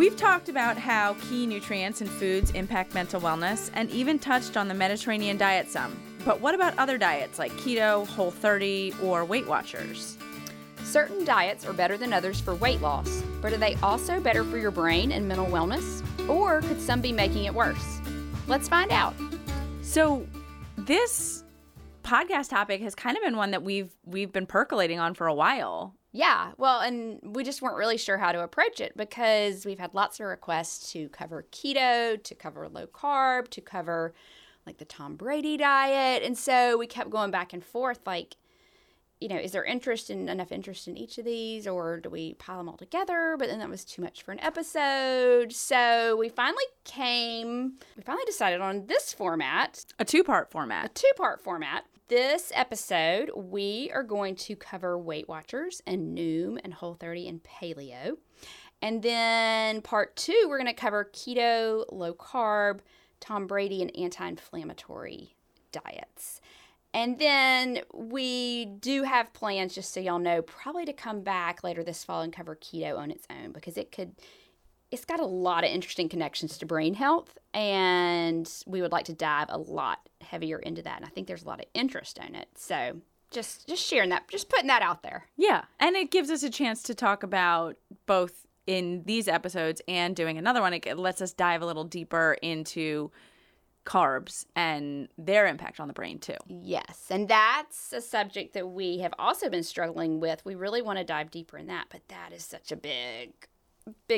We've talked about how key nutrients and foods impact mental wellness and even touched on the Mediterranean diet some. But what about other diets like Keto, Whole30, or Weight Watchers? Certain diets are better than others for weight loss, but are they also better for your brain and mental wellness? Or could some be making it worse? Let's find out. So this podcast topic has kind of been one that we've been percolating on for a while. Yeah, well, and we just weren't really sure how to approach it because we've had lots of requests to cover keto, to cover low carb, to cover like the Tom Brady diet. And so we kept going back and forth like, you know, is there enough interest in each of these, or do we pile them all together? But then that was too much for an episode. So we finally decided on this format. A two-part format. This episode, we are going to cover Weight Watchers and Noom and Whole30 and Paleo. And then part two, we're going to cover keto, low carb, Tom Brady, and anti-inflammatory diets. And then we do have plans, just so y'all know, probably to come back later this fall and cover keto on its own because it's got a lot of interesting connections to brain health, and we would like to dive a lot heavier into that. And I think there's a lot of interest in it. So just sharing that, just putting that out there. Yeah. And it gives us a chance to talk about both in these episodes and doing another one. It lets us dive a little deeper into carbs and their impact on the brain too. Yes, and that's a subject that we have also been struggling with. We really want to dive deeper in that, but that is such a big,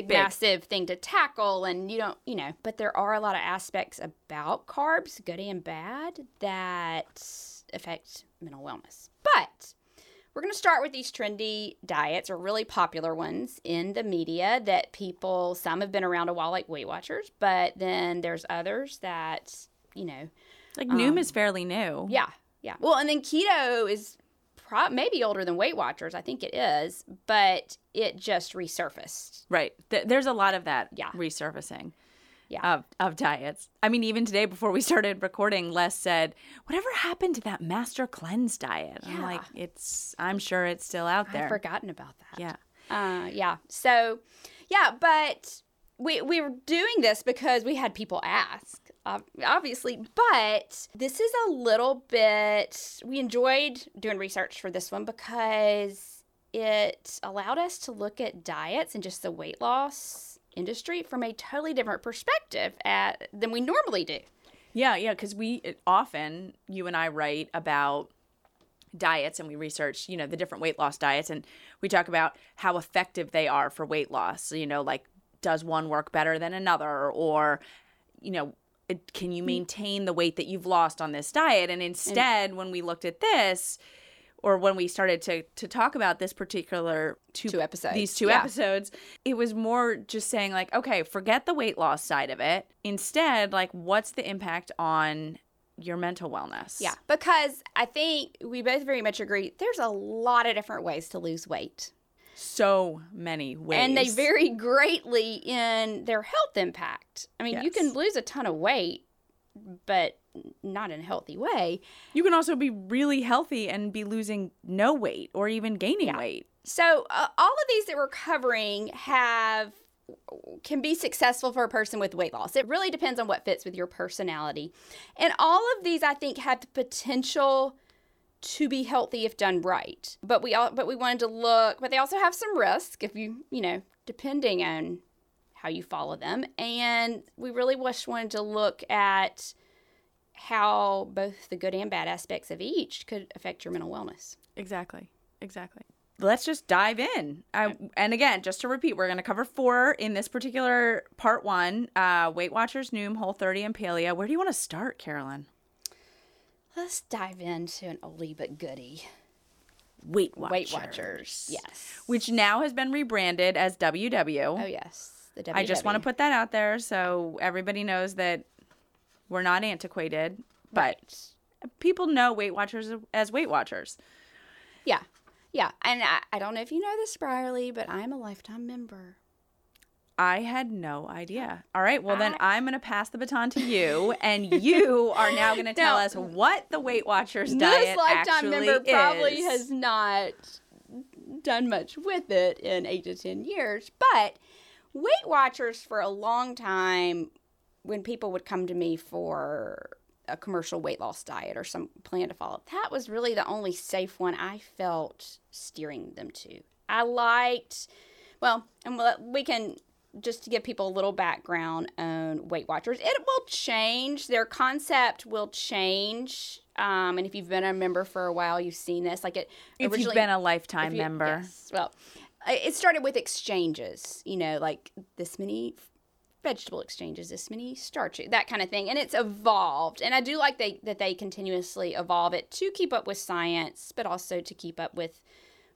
massive thing to tackle, and but there are a lot of aspects about carbs, good and bad, that affect mental wellness. But we're going to start with these trendy diets or really popular ones in the media that some have been around a while, like Weight Watchers, but then there's others that, Like Noom is fairly new. Yeah, yeah. Well, and then keto is maybe older than Weight Watchers. I think it is, but it just resurfaced. Right. There's a lot of that resurfacing. Yeah. Of diets. I mean, even today before we started recording, Les said, whatever happened to that Master Cleanse diet? Yeah. I'm like, I'm sure it's still out there. I've forgotten about that. Yeah. So, but we were doing this because we had people ask, obviously. But this is a little bit, we enjoyed doing research for this one because it allowed us to look at diets and just the weight loss industry from a totally different perspective than we normally do. Yeah, because you and I write about diets and we research, the different weight loss diets, and we talk about how effective they are for weight loss. So, like, does one work better than another? Or, can you maintain the weight that you've lost on this diet? And instead, when we looked at this, or when we started to talk about this particular episodes, it was more just saying like, okay, forget the weight loss side of it. Instead, like, what's the impact on your mental wellness? Yeah, because I think we both very much agree there's a lot of different ways to lose weight. So many ways. And they vary greatly in their health impact. I mean, You can lose a ton of weight, but not in a healthy way. You can also be really healthy and be losing no weight or even gaining weight. So all of these that we're covering can be successful for a person with weight loss. It really depends on what fits with your personality. And all of these, I think, have the potential to be healthy if done right. But they also have some risk if you depending on how you follow them. And we really just wanted to look at how both the good and bad aspects of each could affect your mental wellness. Exactly. Let's just dive in. And again, just to repeat, we're going to cover four in this particular part one, Weight Watchers, Noom, Whole30, and Paleo. Where do you want to start, Carolyn? Let's dive into an oldie but goodie. Weight Watchers. Yes. Which now has been rebranded as WW. Oh, yes. The WW. I just want to put that out there so everybody knows that we're not antiquated, but people know Weight Watchers as Weight Watchers. Yeah. Yeah. And I don't know if you know this, Brierley, but I'm a lifetime member. I had no idea. All right. Well, then I'm going to pass the baton to you, and you are now going to tell us what the Weight Watchers diet actually is. This lifetime member probably has not done much with it in 8 to 10 years, but Weight Watchers, for a long time, when people would come to me for a commercial weight loss diet or some plan to follow, that was really the only safe one I felt steering them to. I liked, well, and we can, just to give people a little background on Weight Watchers, it will change. Their concept will change. And if you've been a member for a while, you've seen this. Like it, if you've been a lifetime member. Yes, well, it started with exchanges, you know, like this many vegetable exchanges, this many starch, that kind of thing. And it's evolved. And I do like that they continuously evolve it to keep up with science, but also to keep up with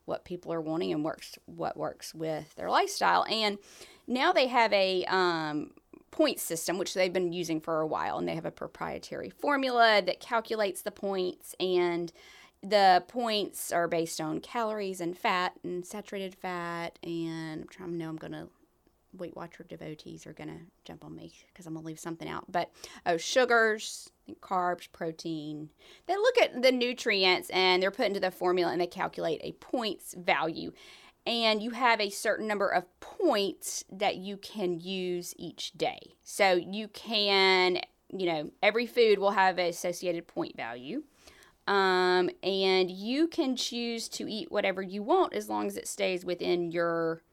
what people are wanting and what works with their lifestyle. And now they have a point system, which they've been using for a while. And they have a proprietary formula that calculates the points. And the points are based on calories and fat and saturated fat. And Weight Watcher devotees are going to jump on me because I'm going to leave something out. But, sugars, carbs, protein. They look at the nutrients and they're put into the formula and they calculate a points value. And you have a certain number of points that you can use each day. So you can, every food will have an associated point value. And you can choose to eat whatever you want as long as it stays within your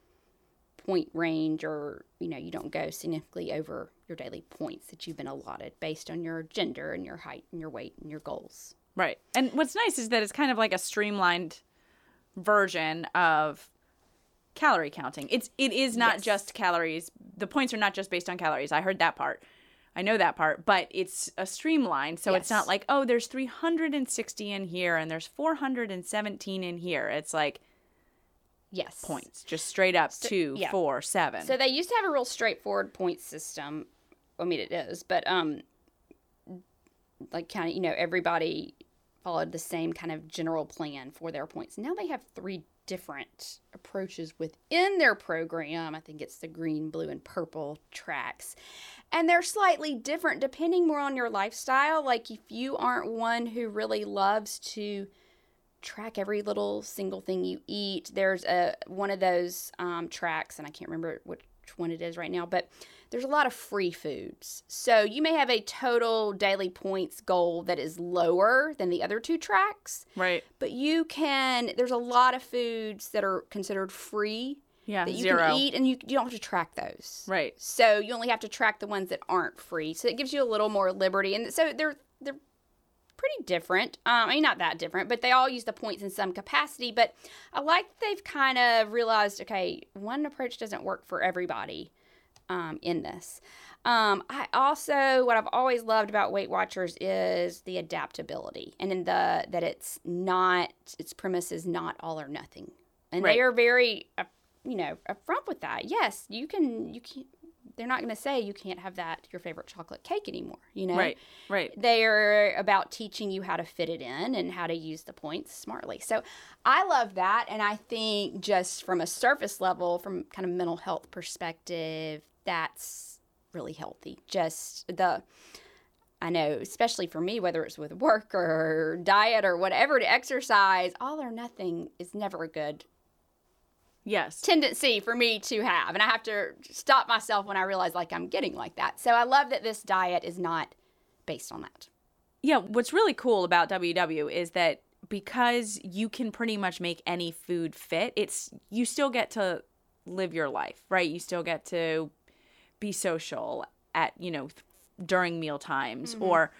point range, or you don't go significantly over your daily points that you've been allotted based on your gender and your height and your weight and your goals. Right. And what's nice is that it's kind of like a streamlined version of calorie counting. It is not just calories. The points are not just based on calories. I heard that part. I know that part, but it's a streamline. So It's not like, oh, there's 360 in here and there's 417 in here. It's like, yes, points, just straight up, 2, 4, 7. So they used to have a real straightforward point system. I mean, it is, but everybody followed the same kind of general plan for their points. Now they have 3 different approaches within their program. I think it's the green, blue, and purple tracks. And they're slightly different depending more on your lifestyle. Like if you aren't one who really loves to track every little single thing you eat, there's one of those tracks, and I can't remember which one it is right now, but there's a lot of free foods. So you may have a total daily points goal that is lower than the other 2 tracks. Right. But there's a lot of foods that are considered free. Yeah, that you can eat, and you don't have to track those. Right. So you only have to track the ones that aren't free. So it gives you a little more liberty. And so they're pretty different. Not that different, but they all use the points in some capacity. But I like that they've kind of realized, okay, one approach doesn't work for everybody in this. What I've always loved about Weight Watchers is the adaptability, and that its premise is not all or nothing. And They are very, upfront with that. Yes, you can. They're not going to say you can't have that, your favorite chocolate cake anymore, Right. They are about teaching you how to fit it in and how to use the points smartly. So I love that. And I think just from a surface level, from kind of mental health perspective, that's really healthy. Just I know, especially for me, whether it's with work or diet or whatever, to exercise, all or nothing is never a good tendency for me to have, and I have to stop myself when I realize I'm getting like that. So I love that this diet is not based on that. Yeah, what's really cool about WW is that because you can pretty much make any food fit, you still get to live your life, right? You still get to be social at, during meal times, mm-hmm. or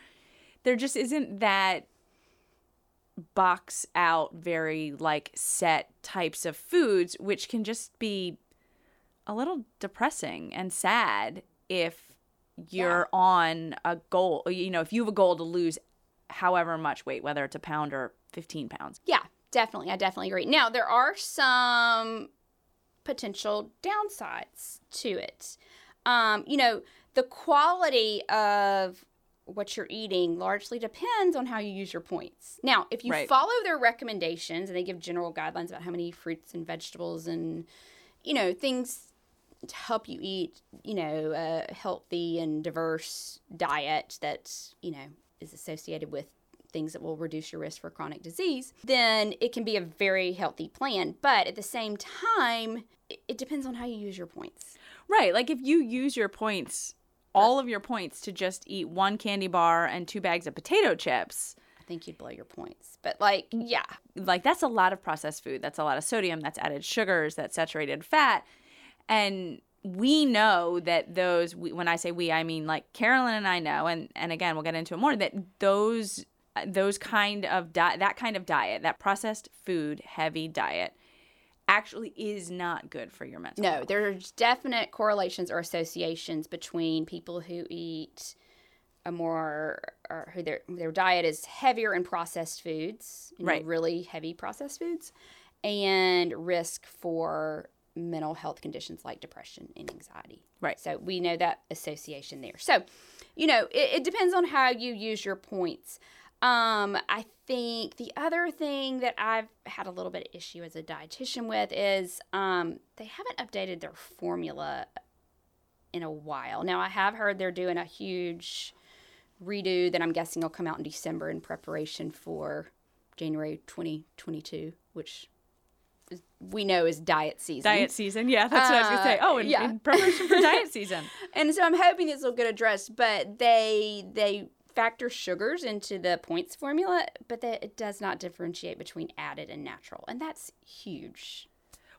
there just isn't that box out very set types of foods, which can just be a little depressing and sad if you're on a goal, if you have a goal to lose however much weight, whether it's a pound or 15 pounds. Yeah, definitely. I definitely agree. Now, there are some potential downsides to it. The quality of what you're eating largely depends on how you use your points. Now, if you follow their recommendations, and they give general guidelines about how many fruits and vegetables and, things to help you eat, a healthy and diverse diet that, is associated with things that will reduce your risk for chronic disease, then it can be a very healthy plan. But at the same time, it depends on how you use your points. Right. Like if you use your points, all of your points to just eat one candy bar and 2 bags of potato chips. I think you'd blow your points. But like, yeah. Like that's a lot of processed food. That's a lot of sodium. That's added sugars. That's saturated fat. And we know that those, when I say we, I mean like Carolyn and I know, and again, we'll get into it more, that that kind of diet, that processed food heavy diet actually is not good for your mental health. No, there's definite correlations or associations between people who eat a more, or who their diet is heavier in processed foods, right, really heavy processed foods, and risk for mental health conditions like depression and anxiety. Right. So we know that association there. So, you know, it depends on how you use your points. I think the other thing that I've had a little bit of issue as a dietitian with is they haven't updated their formula in a while. Now, I have heard they're doing a huge redo that I'm guessing will come out in December in preparation for January 2022, which we know is diet season. Diet season, yeah, that's what I was going to say. Oh, in preparation for diet season. And so I'm hoping this will get addressed, but they factor sugars into the points formula, but that it does not differentiate between added and natural, and that's huge.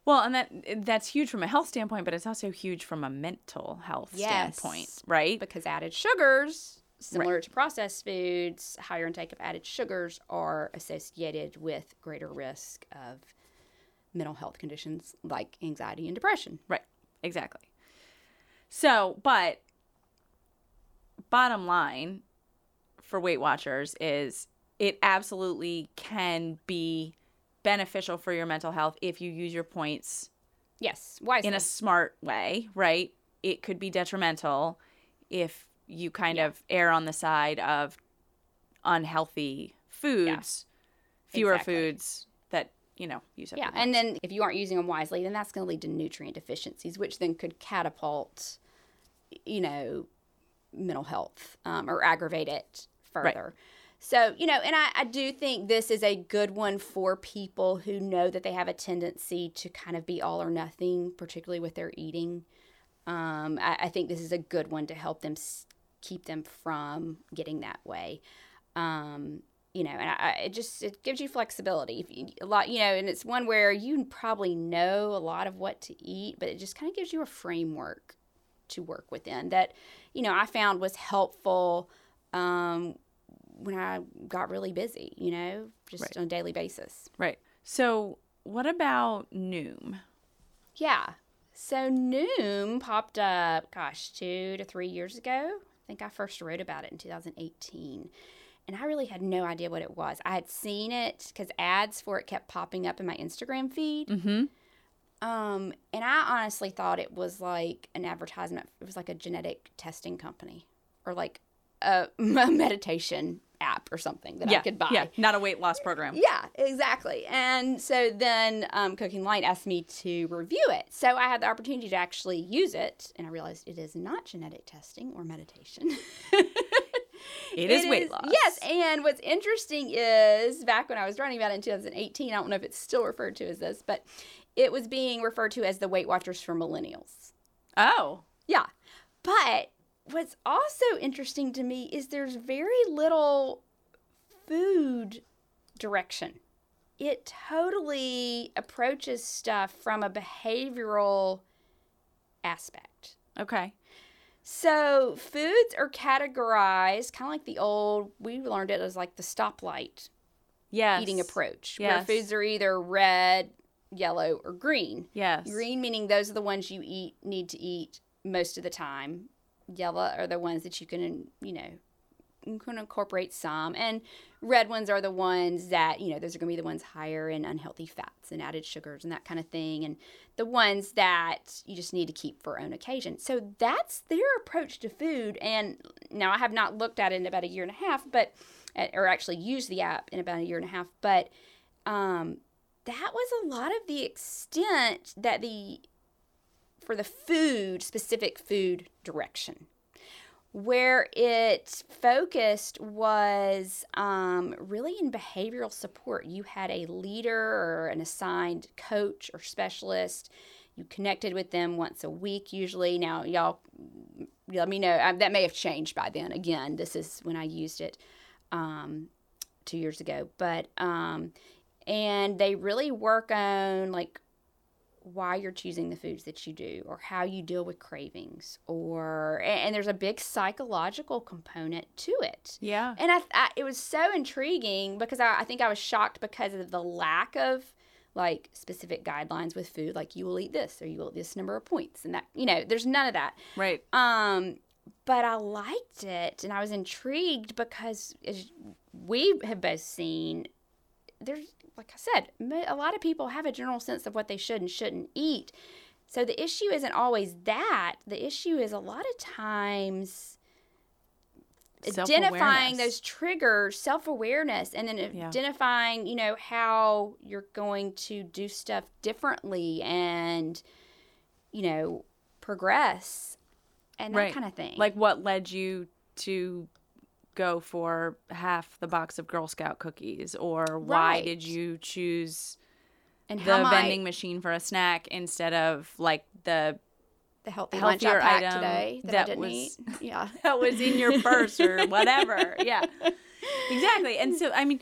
Well, and that's huge from a health standpoint, but it's also huge from a mental health standpoint, right? Because added sugars, similar to processed foods, higher intake of added sugars are associated with greater risk of mental health conditions like anxiety and depression. Right, exactly. So, but bottom line for Weight Watchers is it absolutely can be beneficial for your mental health if you use your points wisely. In a smart way, right? It could be detrimental if you kind of err on the side of unhealthy foods, fewer foods that, you know, use up. Yeah, and then if you aren't using them wisely, then that's going to lead to nutrient deficiencies, which then could catapult, you know, mental health or aggravate it further. Right. So, you know, and I do think this is a good one for people who know that they have a tendency to kind of be all or nothing, particularly with their eating. I think this is a good one to help them keep them from getting that way. You know, and it gives you flexibility. And it's one where you probably know a lot of what to eat, but it just kind of gives you a framework to work within that, you know, I found was helpful when I got really busy, you know, just on a daily basis. Right. So what about Noom? Yeah. So Noom popped up, 2 to 3 years ago. I think I first wrote about it in 2018. And I really had no idea what it was. I had seen it because ads for it kept popping up in my Instagram feed. Mm-hmm. And I honestly thought it was like an advertisement. It was like a genetic testing company or like a meditation app or something that I could buy. Yeah, not a weight loss program. Yeah, exactly. And so then Cooking Light asked me to review it. So I had the opportunity to actually use it. And I realized it is not genetic testing or meditation. It is weight loss. Yes, and what's interesting is back when I was writing about it in 2018, I don't know if it's still referred to as this, but it was being referred to as the Weight Watchers for millennials. Oh. Yeah. But what's also interesting to me is there's very little food direction. It totally approaches stuff from a behavioral aspect. Okay. So foods are categorized kind of like the old, we learned it as like the stoplight eating approach. Yes. Where foods are either red, yellow, or green. Yes. Green meaning those are the ones you need to eat most of the time. Yellow are the ones that you can, you know, you can incorporate some. And red ones are the ones that, you know, those are going to be the ones higher in unhealthy fats and added sugars and that kind of thing. And the ones that you just need to keep for own occasion. So that's their approach to food. And now I have not looked at it in about a year and a half, but, or actually used the app in about a year and a half, but, that was a lot of the extent that for the food, specific food direction. Where it focused was really in behavioral support. You had a leader or an assigned coach or specialist. You connected with them once a week usually. Now, y'all, let me know. That may have changed by then. Again, this is when I used it 2 years ago. But and they really work on, like, why you're choosing the foods that you do or how you deal with cravings, or and there's a big psychological component to it. Yeah. And I it was so intriguing because I think I was shocked because of the lack of, like, specific guidelines with food, like you will eat this or you will eat this number of points, and that, you know, there's none of that. Right. But I liked it and I was intrigued because, as we have both seen, there's, like I said, a lot of people have a general sense of what they should and shouldn't eat. So the issue isn't always that. The issue is a lot of times identifying those triggers, self-awareness, and then identifying, you know, how you're going to do stuff differently and, you know, progress and that kind of thing. Like what led you to go for half the box of Girl Scout cookies, or why did you choose the vending machine for a snack instead of, like, the healthy lunch I packed today that I didn't eat. Yeah, that was in your purse or whatever. Yeah, exactly. And so, I mean,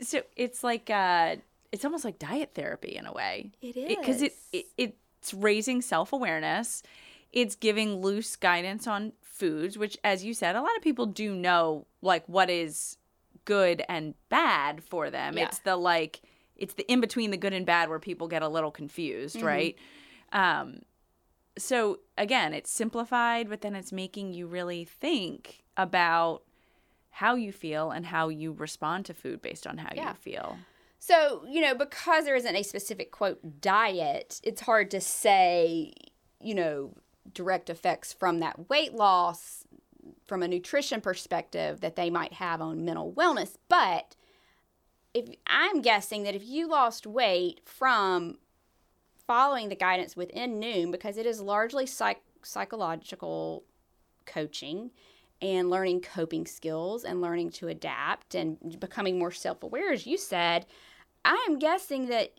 so it's like it's almost like diet therapy in a way. It is, because it's raising self-awareness. It's giving loose guidance on foods, which, as you said, a lot of people do know, like, what is good and bad for them. Yeah. It's the, like, it's the in between the good and bad where people get a little confused, right? So again, it's simplified, but then it's making you really think about how you feel and how you respond to food based on how you feel. So, you know, because there isn't a specific, quote, diet, it's hard to say, you know, direct effects from that weight loss from a nutrition perspective that they might have on mental wellness. But if I'm guessing that if you lost weight from following the guidance within Noom, because it is largely psychological coaching and learning coping skills and learning to adapt and becoming more self-aware, as you said, I am guessing that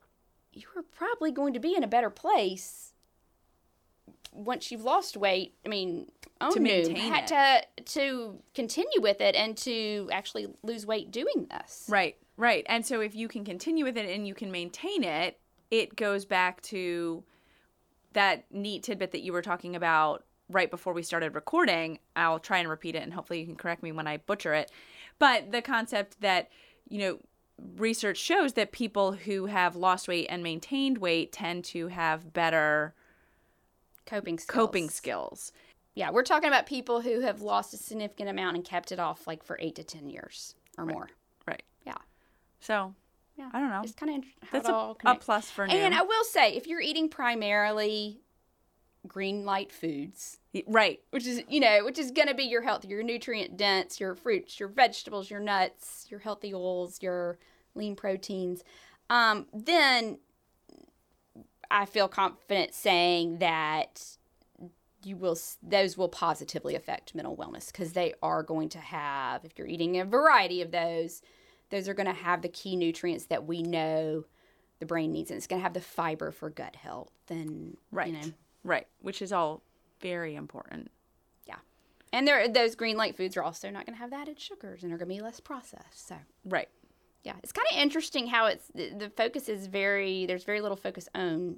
you are probably going to be in a better place once you've lost weight. I mean, to maintain it, to continue with it and to actually lose weight doing this. Right. And so if you can continue with it and you can maintain it, it goes back to that neat tidbit that you were talking about right before we started recording. I'll try and repeat it, and hopefully you can correct me when I butcher it. But the concept that, you know, research shows that people who have lost weight and maintained weight tend to have better coping skills. Yeah, we're talking about people who have lost a significant amount and kept it off, like, for 8 to 10 years or more. Right. Yeah. So, yeah, I don't know. It's kind of that's a plus for now. And I will say, if you're eating primarily green light foods, right, which is going to be your healthy, your nutrient dense, your fruits, your vegetables, your nuts, your healthy oils, your lean proteins, then I feel confident saying that those will positively affect mental wellness, because they are going to have, if you're eating a variety of those are going to have the key nutrients that we know the brain needs, and it's going to have the fiber for gut health and right, which is all very important. Yeah, and those green light foods are also not going to have the added sugars and are going to be less processed. So right. Yeah, it's kind of interesting how it's the focus is there's very little focus on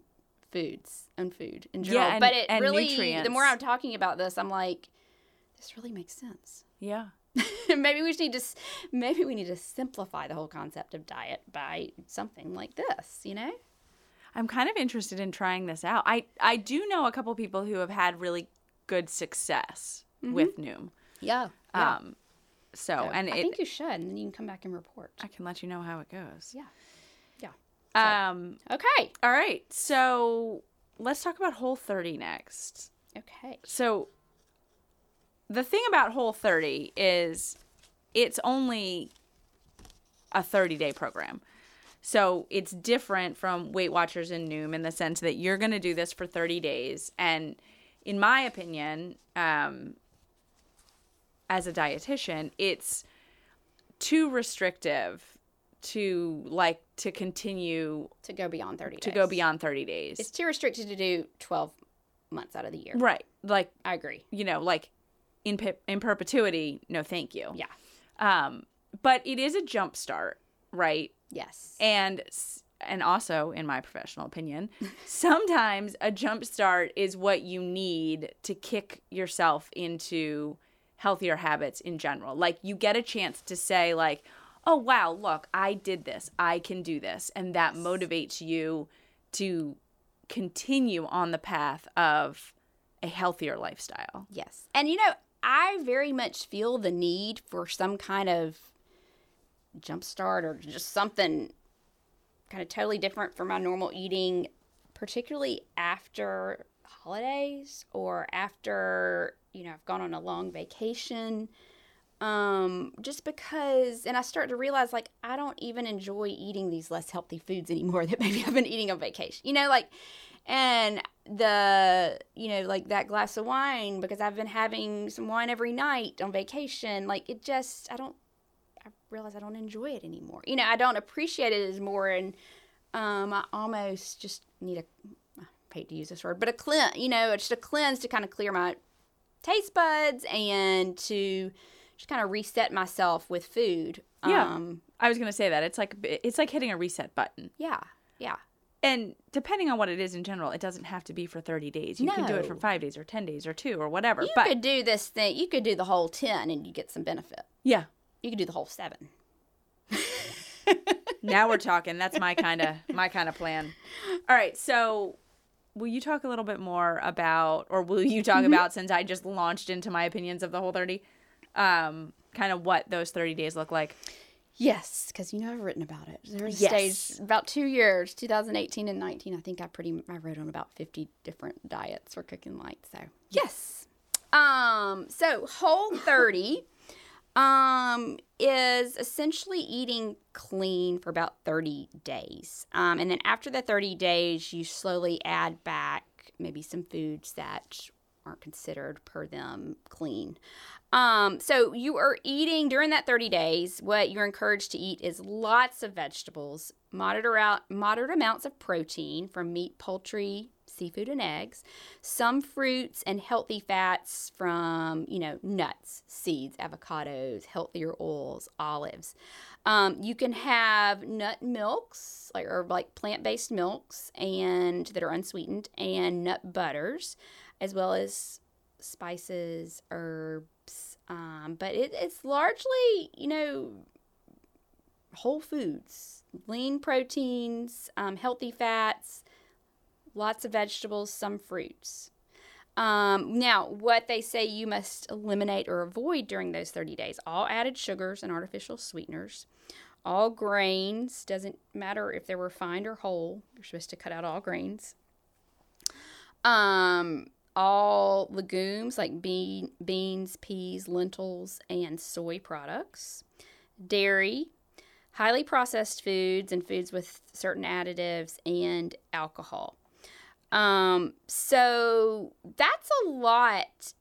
foods, on food in general. Yeah, and, but it and really, nutrients. The more I'm talking about this, I'm like, this really makes sense. Yeah. Maybe we need to simplify the whole concept of diet by something like this, you know? I'm kind of interested in trying this out. I do know a couple people who have had really good success with Noom. Yeah. So and I think you should, and then you can come back and report. I can let you know how it goes. Yeah. So, okay. All right. So let's talk about Whole30 next. Okay. So the thing about Whole30 is it's only a 30-day program. So it's different from Weight Watchers and Noom in the sense that you're going to do this for 30 days. And in my opinion, as a dietitian, it's too restrictive to continue to go beyond 30 days. It's too restricted to do 12 months out of the year. Right. Like, I agree. You know, like in perpetuity, no thank you. Yeah. But it is a jump start, right? Yes. And also, in my professional opinion, sometimes a jump start is what you need to kick yourself into healthier habits in general. Like, you get a chance to say, like, oh, wow, look, I did this. I can do this. And that motivates you to continue on the path of a healthier lifestyle. Yes. And, you know, I very much feel the need for some kind of jumpstart or just something kind of totally different from my normal eating, particularly after holidays or after, you know, I've gone on a long vacation. Just because, and I start to realize, like, I don't even enjoy eating these less healthy foods anymore that maybe I've been eating on vacation, you know, like, and the, you know, like that glass of wine, because I've been having some wine every night on vacation. Like, it just, I realize I don't enjoy it anymore. You know, I don't appreciate it as more. And, I almost just need I hate to use this word, but a cleanse, you know, just a cleanse to kind of clear my taste buds and to just kind of reset myself with food. Yeah. I was going to say that. It's like hitting a reset button. Yeah. Yeah. And depending on what it is in general, it doesn't have to be for 30 days. You can do it for 5 days or 10 days or 2 or whatever. You could do this thing. You could do the whole 10 and you get some benefit. Yeah. You could do the whole 7. Now we're talking. That's my kind of plan. All right. So will you talk a little bit more about, or will you talk about, since I just launched into my opinions of the Whole30, kind of what those 30 days look like? Yes, because, you know, I've written about it. There was a stage about 2 years, 2018 and 19. I think I wrote on about 50 different diets for cooking light. So yes. So Whole30 is essentially eating clean for about 30 days. And then after the 30 days, you slowly add back maybe some foods that aren't considered per them clean. So you are eating during that 30 days, what you're encouraged to eat is lots of vegetables, moderate amounts of protein from meat, poultry, seafood, and eggs, some fruits and healthy fats from, you know, nuts, seeds, avocados, healthier oils, olives. You can have nut milks, or plant-based milks and that are unsweetened, and nut butters, as well as spices, herbs, but it's largely, you know, whole foods, lean proteins, healthy fats, lots of vegetables, some fruits. Now, what they say you must eliminate or avoid during those 30 days, all added sugars and artificial sweeteners, all grains, doesn't matter if they're refined or whole, you're supposed to cut out all grains, all legumes like beans, peas, lentils, and soy products, dairy, highly processed foods and foods with certain additives, and alcohol. So that's a lot.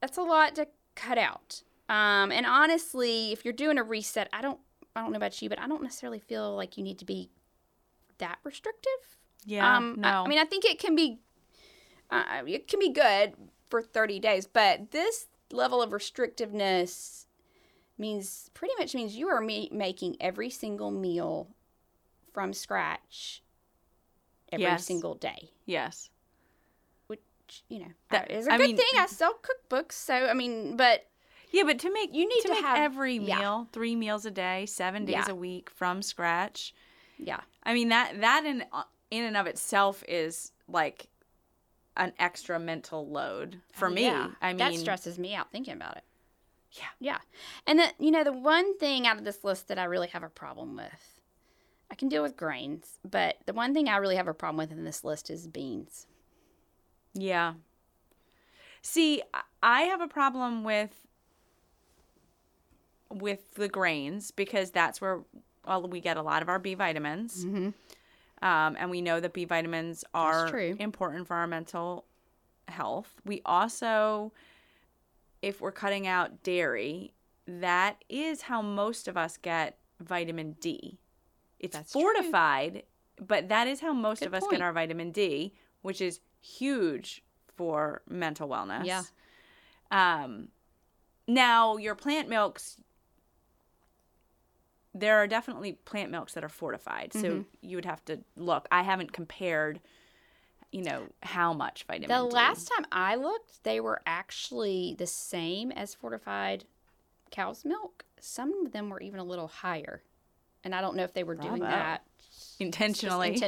That's a lot to cut out. And honestly, if you're doing a reset, I don't know about you, but I don't necessarily feel like you need to be that restrictive. Yeah. No. I mean, I think it can be. It can be good for 30 days, but this level of restrictiveness pretty much means you are making every single meal from scratch every single day. Yes. Which, you know, is a good thing. I sell cookbooks, so, I mean, but... Yeah, but to make... You need to have every meal, 3 meals a day, 7 days a week from scratch. Yeah. I mean, that in and of itself is, like... an extra mental load for me. Yeah. I mean, that stresses me out thinking about it. Yeah. Yeah. And that, you know, the one thing out of this list that I really have a problem with, I can deal with grains, but the one thing I really have a problem with in this list is beans. Yeah. See, I have a problem with the grains because that's where we get a lot of our B vitamins. Mm-hmm. And we know that B vitamins are important for our mental health. We also, if we're cutting out dairy, that is how most of us get vitamin D. It's fortified, but that is how most of us get our vitamin D, which is huge for mental wellness. Yeah. Now, your plant milks, there are definitely plant milks that are fortified. So you would have to look. I haven't compared, you know, how much vitamin D. The last time I looked, they were actually the same as fortified cow's milk. Some of them were even a little higher. And I don't know if they were doing that intentionally.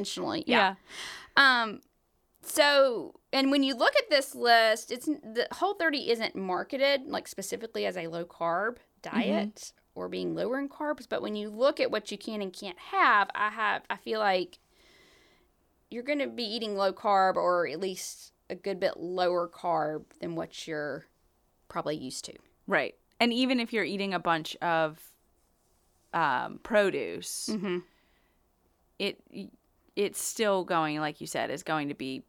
Yeah. So, and when you look at this list, it's the Whole30 isn't marketed like specifically as a low carb diet or being lower in carbs, but when you look at what you can and can't have, I feel like you're going to be eating low carb or at least a good bit lower carb than what you're probably used to. Right. And even if you're eating a bunch of produce, it's still going, like you said, is going to be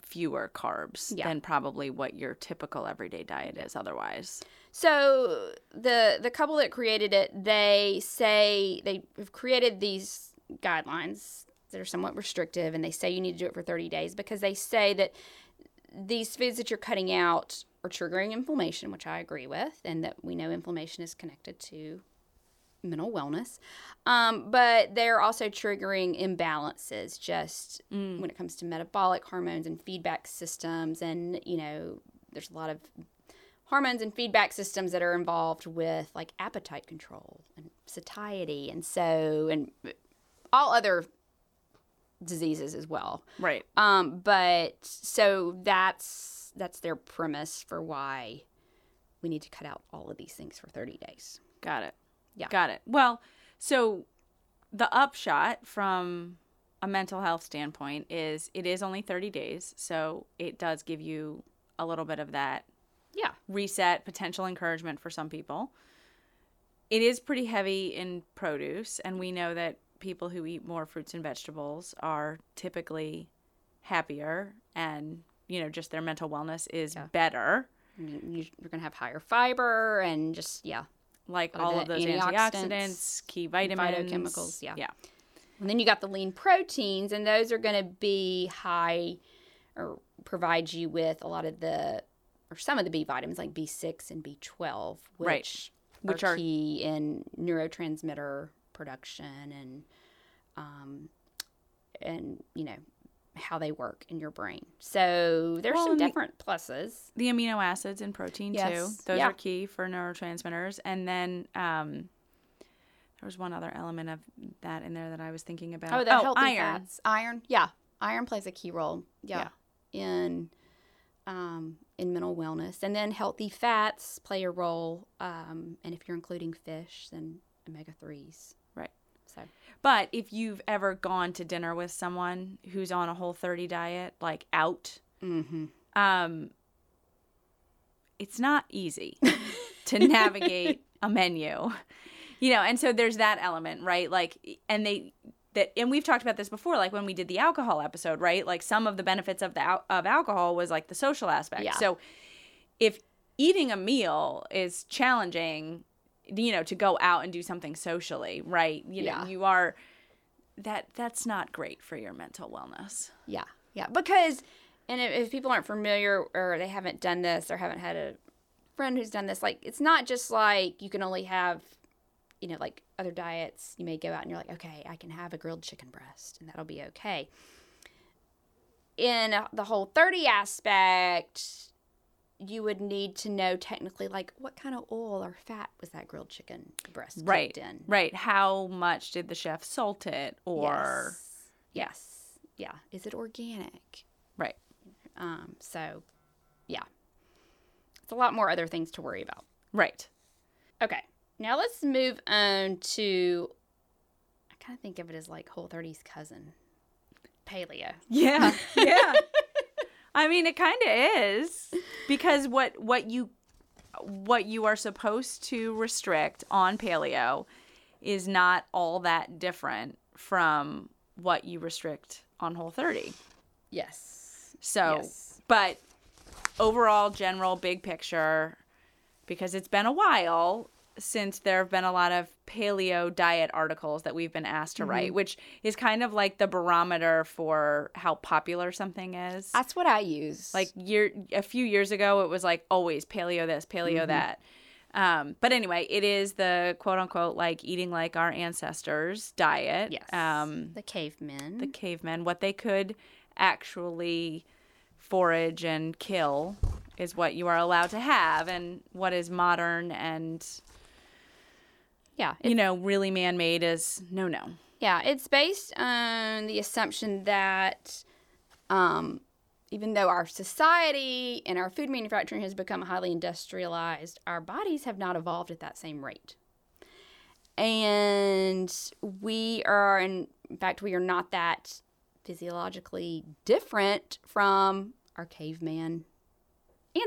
fewer carbs than probably what your typical everyday diet is otherwise. So the couple that created it, they say they have created these guidelines that are somewhat restrictive, and they say you need to do it for 30 days because they say that these foods that you're cutting out are triggering inflammation, which I agree with, and that we know inflammation is connected to mental wellness, but they're also triggering imbalances just when it comes to metabolic hormones and feedback systems, and you know there's a lot of hormones and feedback systems that are involved with like appetite control and satiety and all other diseases as well, right? But so that's their premise for why we need to cut out all of these things for 30 days. Got it. Well, so the upshot from a mental health standpoint is it is only 30 days, so it does give you a little bit of that reset, potential encouragement for some people. It is pretty heavy in produce, and we know that people who eat more fruits and vegetables are typically happier and, you know, just their mental wellness is better. I mean, you're going to have higher fiber and just, like all of those antioxidants, key vitamins, phytochemicals, and then you got the lean proteins, and those are going to be high or provide you with a lot of the or some of the B vitamins like B6 and B12, which are key in neurotransmitter production and you know how they work in your brain. So there's some different pluses. The amino acids in protein too. Those are key for neurotransmitters. And then there was one other element of that in there that I was thinking about. Healthy iron. Fats. Iron. Yeah. Iron plays a key role. In mental wellness. And then healthy fats play a role. And if you're including fish, then omega-3s. But if you've ever gone to dinner with someone who's on a Whole30 diet, like out, it's not easy to navigate a menu, you know. And so there's that element, right? Like, and we've talked about this before, like when we did the alcohol episode, right? Like some of the benefits of alcohol was like the social aspect. Yeah. So if eating a meal is challenging, you know, to go out and do something socially, right? You know, you are that's not great for your mental wellness. Yeah. Because, and if people aren't familiar or they haven't done this or haven't had a friend who's done this, like it's not just like you can only have, you know, like other diets. You may go out and you're like, okay, I can have a grilled chicken breast and that'll be okay. In the Whole30 aspect, you would need to know technically, like, what kind of oil or fat was that grilled chicken breast cooked in? Right. How much did the chef salt it? Or yes. Yeah. Is it organic? Right. So, yeah. It's a lot more other things to worry about. Right. Okay. Now let's move on to, I kind of think of it as like Whole30's cousin, Paleo. Yeah. Yeah. I mean, it kind of is, because what you are supposed to restrict on Paleo is not all that different from what you restrict on Whole30. Yes. So, but overall, general, big picture, because it's been a while, since there have been a lot of paleo diet articles that we've been asked to write, which is kind of like the barometer for how popular something is. That's what I use. Like a few years ago, it was like always paleo this, paleo that. But anyway, it is the quote unquote like eating like our ancestors diet. Yes. The cavemen, what they could actually forage and kill is what you are allowed to have, and what is modern and really man-made is no. Yeah, it's based on the assumption that even though our society and our food manufacturing has become highly industrialized, our bodies have not evolved at that same rate. And we are not that physiologically different from our caveman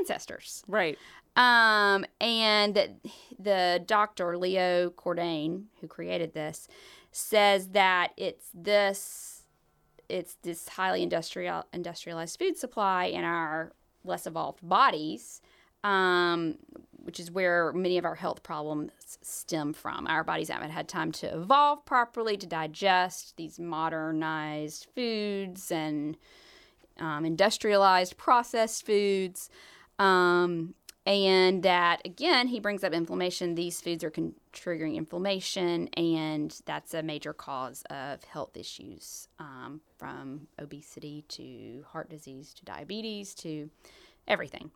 ancestors. Right. And the doctor, Leo Cordain, who created this, says that it's this highly industrialized food supply in our less evolved bodies, which is where many of our health problems stem from. Our bodies haven't had time to evolve properly, to digest these modernized foods and industrialized processed foods. And that, again, he brings up inflammation. These foods are triggering inflammation, and that's a major cause of health issues, from obesity to heart disease to diabetes to everything.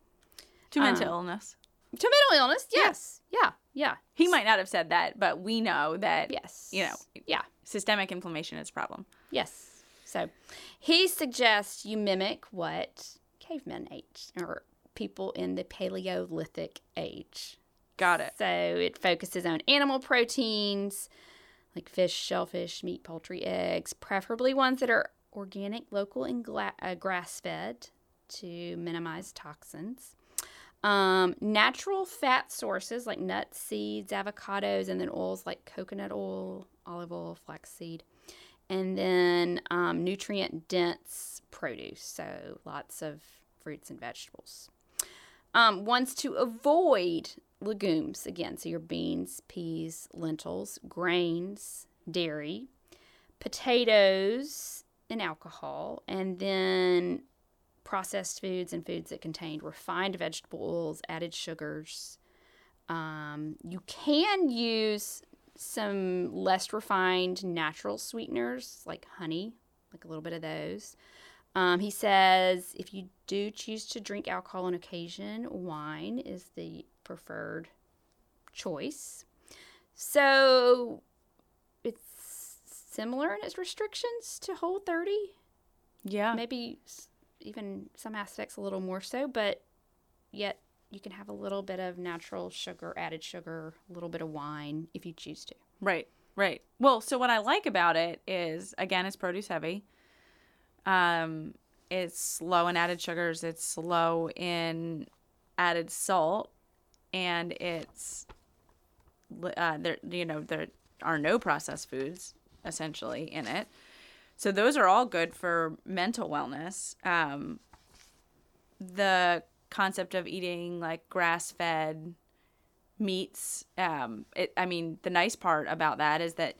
To mental illness. To mental illness, yes. Yeah. He might not have said that, but we know that, systemic inflammation is a problem. Yes. So he suggests you mimic what cavemen ate, or people in the Paleolithic age. Got it. So it focuses on animal proteins like fish, shellfish, meat, poultry, eggs, preferably ones that are organic, local, and grass-fed to minimize toxins. Natural fat sources like nuts, seeds, avocados, and then oils like coconut oil, olive oil, flaxseed. And then nutrient-dense produce, so lots of fruits and vegetables. Ones to avoid: legumes, again, so your beans, peas, lentils, grains, dairy, potatoes, and alcohol, and then processed foods and foods that contain refined vegetable oils, added sugars. You can use some less refined natural sweeteners like honey, like a little bit of those. He says if you do choose to drink alcohol on occasion, wine is the preferred choice. So it's similar in its restrictions to Whole30. Yeah. Maybe even some aspects a little more so, but yet you can have a little bit of natural sugar, added sugar, a little bit of wine if you choose to. Right. Well, so what I like about it is, again, it's produce heavy. It's low in added sugars, it's low in added salt, and it's there are no processed foods essentially in it. So those are all good for mental wellness. The concept of eating like grass-fed meats, the nice part about that is that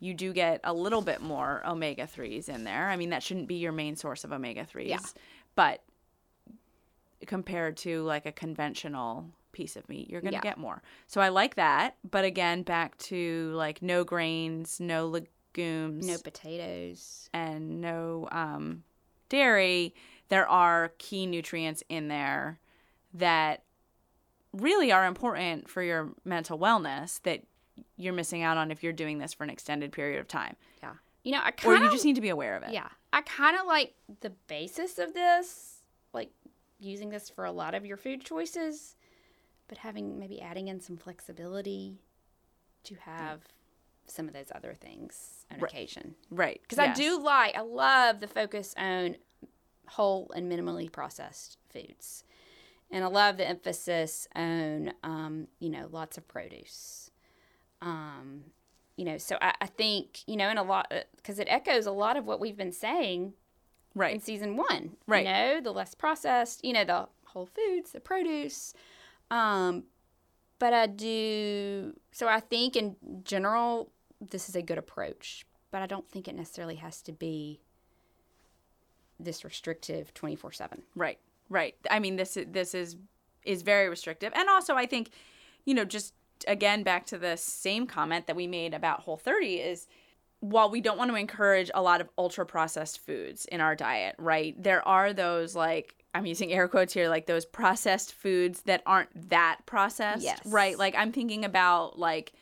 you do get a little bit more omega-3s in there. I mean, that shouldn't be your main source of omega-3s. Yeah. But compared to like a conventional piece of meat, you're going to get more. So I like that. But again, back to like no grains, no legumes. No potatoes. And no dairy. There are key nutrients in there that really are important for your mental wellness that you're missing out on if you're doing this for an extended period of time. Yeah. Or you just need to be aware of it. Yeah. I kind of like the basis of this, like using this for a lot of your food choices, but adding in some flexibility to have some of those other things on occasion. Right. Because I love the focus on whole and minimally processed foods. And I love the emphasis on, lots of produce. So I think, in a lot, because it echoes a lot of what we've been saying in season one, right? The less processed, the whole foods, the produce, But I do, so I think in general, this is a good approach, but I don't think it necessarily has to be this restrictive 24/7. Right, right. I mean, this is very restrictive. And also I think, you know, just again, back to the same comment that we made about Whole30 is, while we don't want to encourage a lot of ultra processed foods in our diet, right? There are those, like, I'm using air quotes here, like those processed foods that aren't that processed, yes, right? Like I'm thinking about like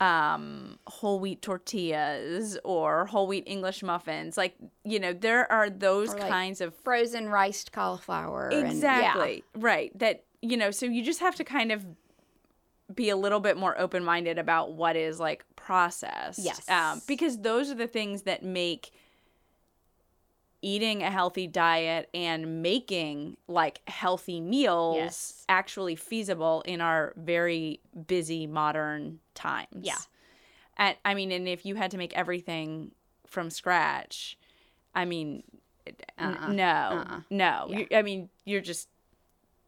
whole wheat tortillas or whole wheat English muffins. Like, you know, there are those or kinds like of frozen riced cauliflower. Exactly. And, yeah. Right. That, you know, so you just have to kind of be a little bit more open-minded about what is like processed. Yes. Because those are the things that make eating a healthy diet and making like healthy meals, yes, actually feasible in our very busy modern times. Yeah. And I mean, and if you had to make everything from scratch, I mean, no. Yeah. I mean, you're just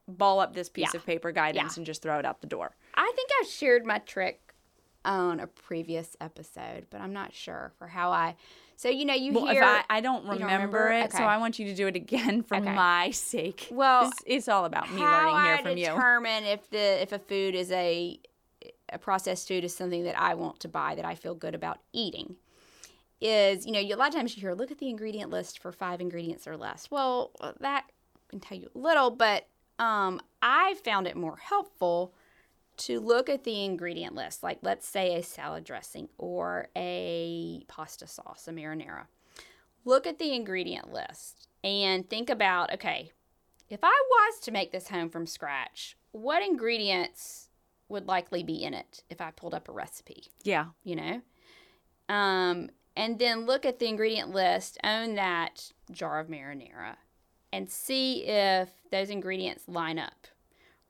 ball up this piece, yeah, of paper guidance, yeah, and just throw it out the door. I think I shared my trick on a previous episode, but I'm not sure for how I. So, you know, you hear. I don't remember it, okay, so I want you to do it again for, okay, my sake. Well, it's all about me learning here from you. How I determine if a food is a processed food is something that I want to buy, that I feel good about eating, is, you know, a lot of times you hear, look at the ingredient list for 5 ingredients or less. Well, that can tell you a little, but I found it more helpful to look at the ingredient list, like let's say a salad dressing or a pasta sauce, a marinara. Look at the ingredient list and think about, okay, if I was to make this home from scratch, what ingredients would likely be in it if I pulled up a recipe? Yeah. You know? And then look at the ingredient list, own that jar of marinara, and see if those ingredients line up.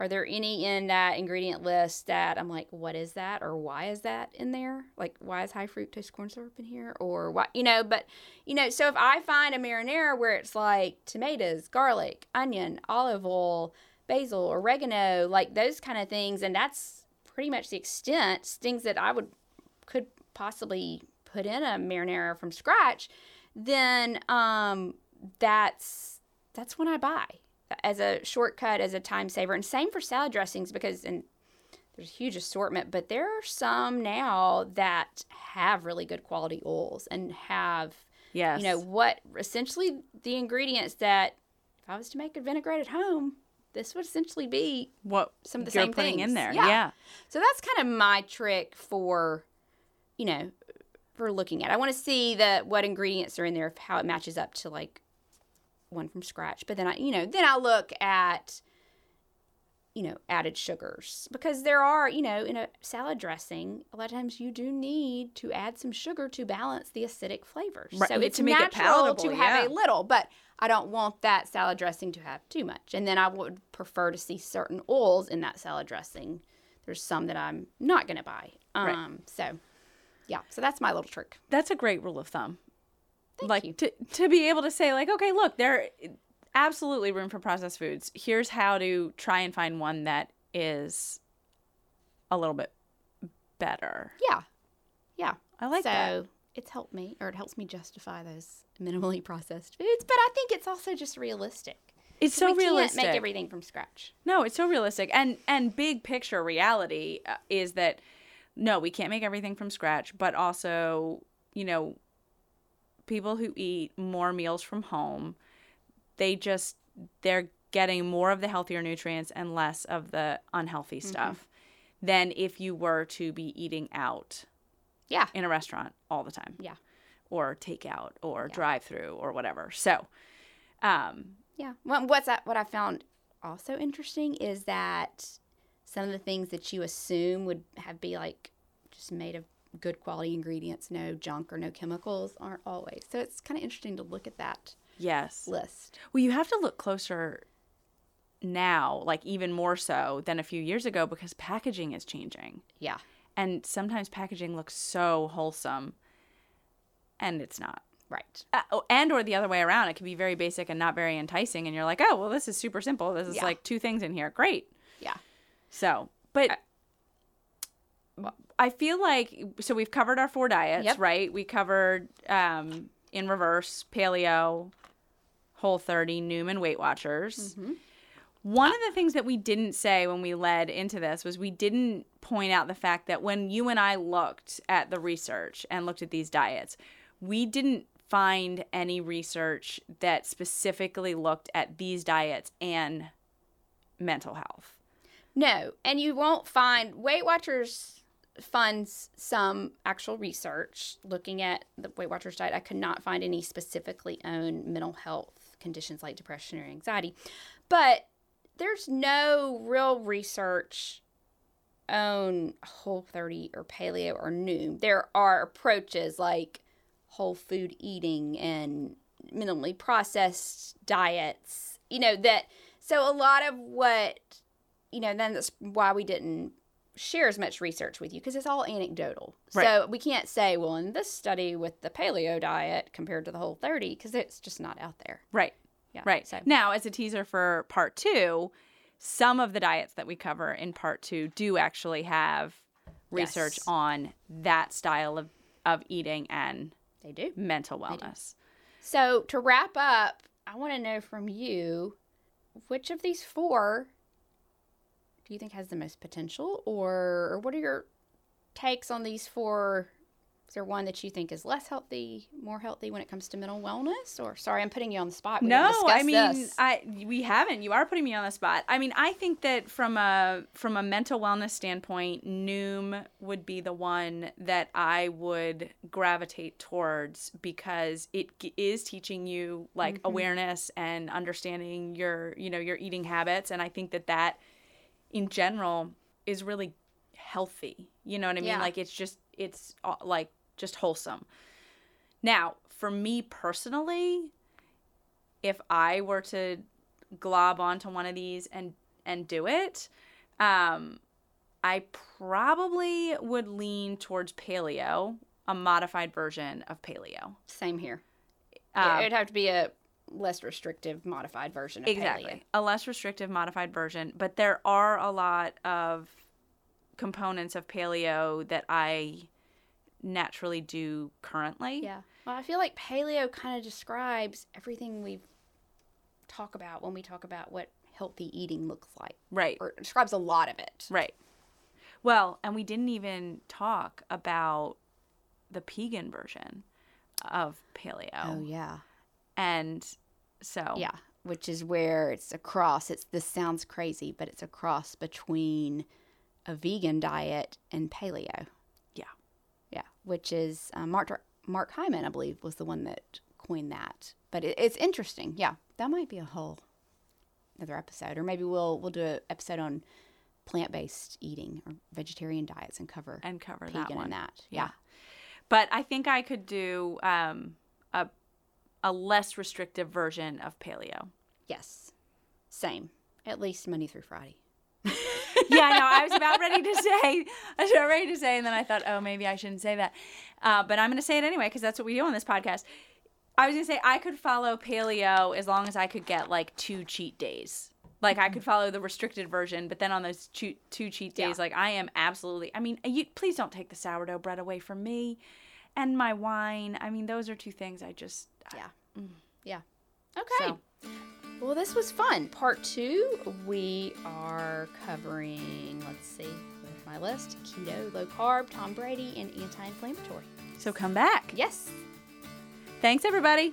Are there any in that ingredient list that I'm like, what is that? Or why is that in there? Like, why is high fructose corn syrup in here? Or why, you know, but, you know, so if I find a marinara where it's like tomatoes, garlic, onion, olive oil, basil, oregano, like those kind of things, and that's pretty much the extent, things that I could possibly put in a marinara from scratch, then that's when I buy. As a shortcut, as a time saver. And same for salad dressings, because there's a huge assortment, but there are some now that have really good quality oils and have, yes, you know, what essentially the ingredients that if I was to make a vinaigrette at home, this would essentially be what some of the same things in there. Yeah. Yeah. So that's kind of my trick for, you know, for looking at. I want to see what ingredients are in there, how it matches up to like one from scratch, but then I look at, you know, added sugars, because there are, you know, in a salad dressing, a lot of times you do need to add some sugar to balance the acidic flavors. Right. So it's to make natural it palatable, to have, yeah, a little, but I don't want that salad dressing to have too much. And then I would prefer to see certain oils in that salad dressing. There's some that I'm not going to buy. Right. So, yeah. So that's my little trick. That's a great rule of thumb. Thank like you. To be able to say like, okay, look, there absolutely room for processed foods. Here's how to try and find one that is a little bit better. Yeah. Yeah. I like that. So it's helped me, or it helps me justify those minimally processed foods. But I think it's also just realistic. It's so realistic. We can't make everything from scratch. No, it's so realistic. And big picture reality is that, no, we can't make everything from scratch, but also, you know, people who eat more meals from home, they're getting more of the healthier nutrients and less of the unhealthy stuff, mm-hmm, than if you were to be eating out, yeah, in a restaurant all the time, yeah, or takeout or, yeah, drive-through or whatever. So, yeah. What I found also interesting is that some of the things that you assume would be like just made of good quality ingredients, no junk or no chemicals, aren't always. So it's kind of interesting to look at that, yes, list. Well, you have to look closer now, like even more so than a few years ago, because packaging is changing. Yeah. And sometimes packaging looks so wholesome and it's not. Right. And or the other way around. It can be very basic and not very enticing. And you're like, oh, well, this is super simple. This is, yeah, like 2 things in here. Great. Yeah. So – But I feel like, so we've covered our four diets, yep. right? We covered in reverse, Paleo, Whole30, Noom, and Weight Watchers. Mm-hmm. One of the things that we didn't say when we led into this was we didn't point out the fact that when you and I looked at the research and looked at these diets, we didn't find any research that specifically looked at these diets and mental health. No, and you won't find, Weight Watchers funds some actual research looking at the Weight Watchers diet. I could not find any specifically own mental health conditions like depression or anxiety, but there's no real research on Whole30 or Paleo or Noom. There are approaches like whole food eating and minimally processed diets, you know, that, so a lot of what, you know, then that's why we didn't share as much research with you, because it's all anecdotal. Right. So we can't say, well, in this study with the Paleo diet compared to the Whole30, because it's just not out there. Right. Yeah, right. So. Now, as a teaser for part two, some of the diets that we cover in part two do actually have research yes. on that style of eating and they do mental wellness. Do. So to wrap up, I want to know from you, which of these four do you think has the most potential, or what are your takes on these four? Is there one that you think is less healthy, more healthy when it comes to mental wellness? Or sorry, I'm putting you on the spot. We no, I mean, this. We haven't. You are putting me on the spot. I mean, I think that from a mental wellness standpoint, Noom would be the one that I would gravitate towards, because it is teaching you like mm-hmm. awareness and understanding your eating habits, and I think that in general is really healthy. You know what I mean? Yeah. Like it's just wholesome. Now, for me personally, if I were to glob onto one of these and do it, I probably would lean towards Paleo, a modified version of Paleo. Same here. It would have to be a less restrictive modified version of exactly. Paleo. A less restrictive modified version, but there are a lot of components of Paleo that I naturally do currently. Yeah. Well, I feel like Paleo kind of describes everything we talk about when we talk about what healthy eating looks like. Right. Or describes a lot of it. Right. Well, and we didn't even talk about the Pegan version of Paleo. Oh, yeah. And so. Yeah. Which is where it's a cross. This sounds crazy, but it's a cross between a vegan diet and Paleo. Yeah. Yeah. Which is Mark Hyman, I believe, was the one that coined that. But it's interesting. Yeah. That might be a whole another episode. Or maybe we'll do an episode on plant-based eating or vegetarian diets and cover Pegan that one. And that. Yeah. Yeah. But I think I could do a less restrictive version of Paleo. Yes. Same. At least Monday through Friday. Yeah, no, I was about ready to say, and then I thought, oh, maybe I shouldn't say that. But I'm going to say it anyway, because that's what we do on this podcast. I was going to say I could follow Paleo as long as I could get, like, 2 cheat days. Like, I could follow the restricted version, but then on those 2 cheat days, yeah. like, I am absolutely – I mean, please don't take the sourdough bread away from me and my wine. I mean, those are 2 things I just – yeah. Yeah. Okay. So. Well, this was fun. Part 2, we are covering, let's see, with my list, keto, low carb, Tom Brady, and anti-inflammatory. So come back. Yes. Thanks, everybody.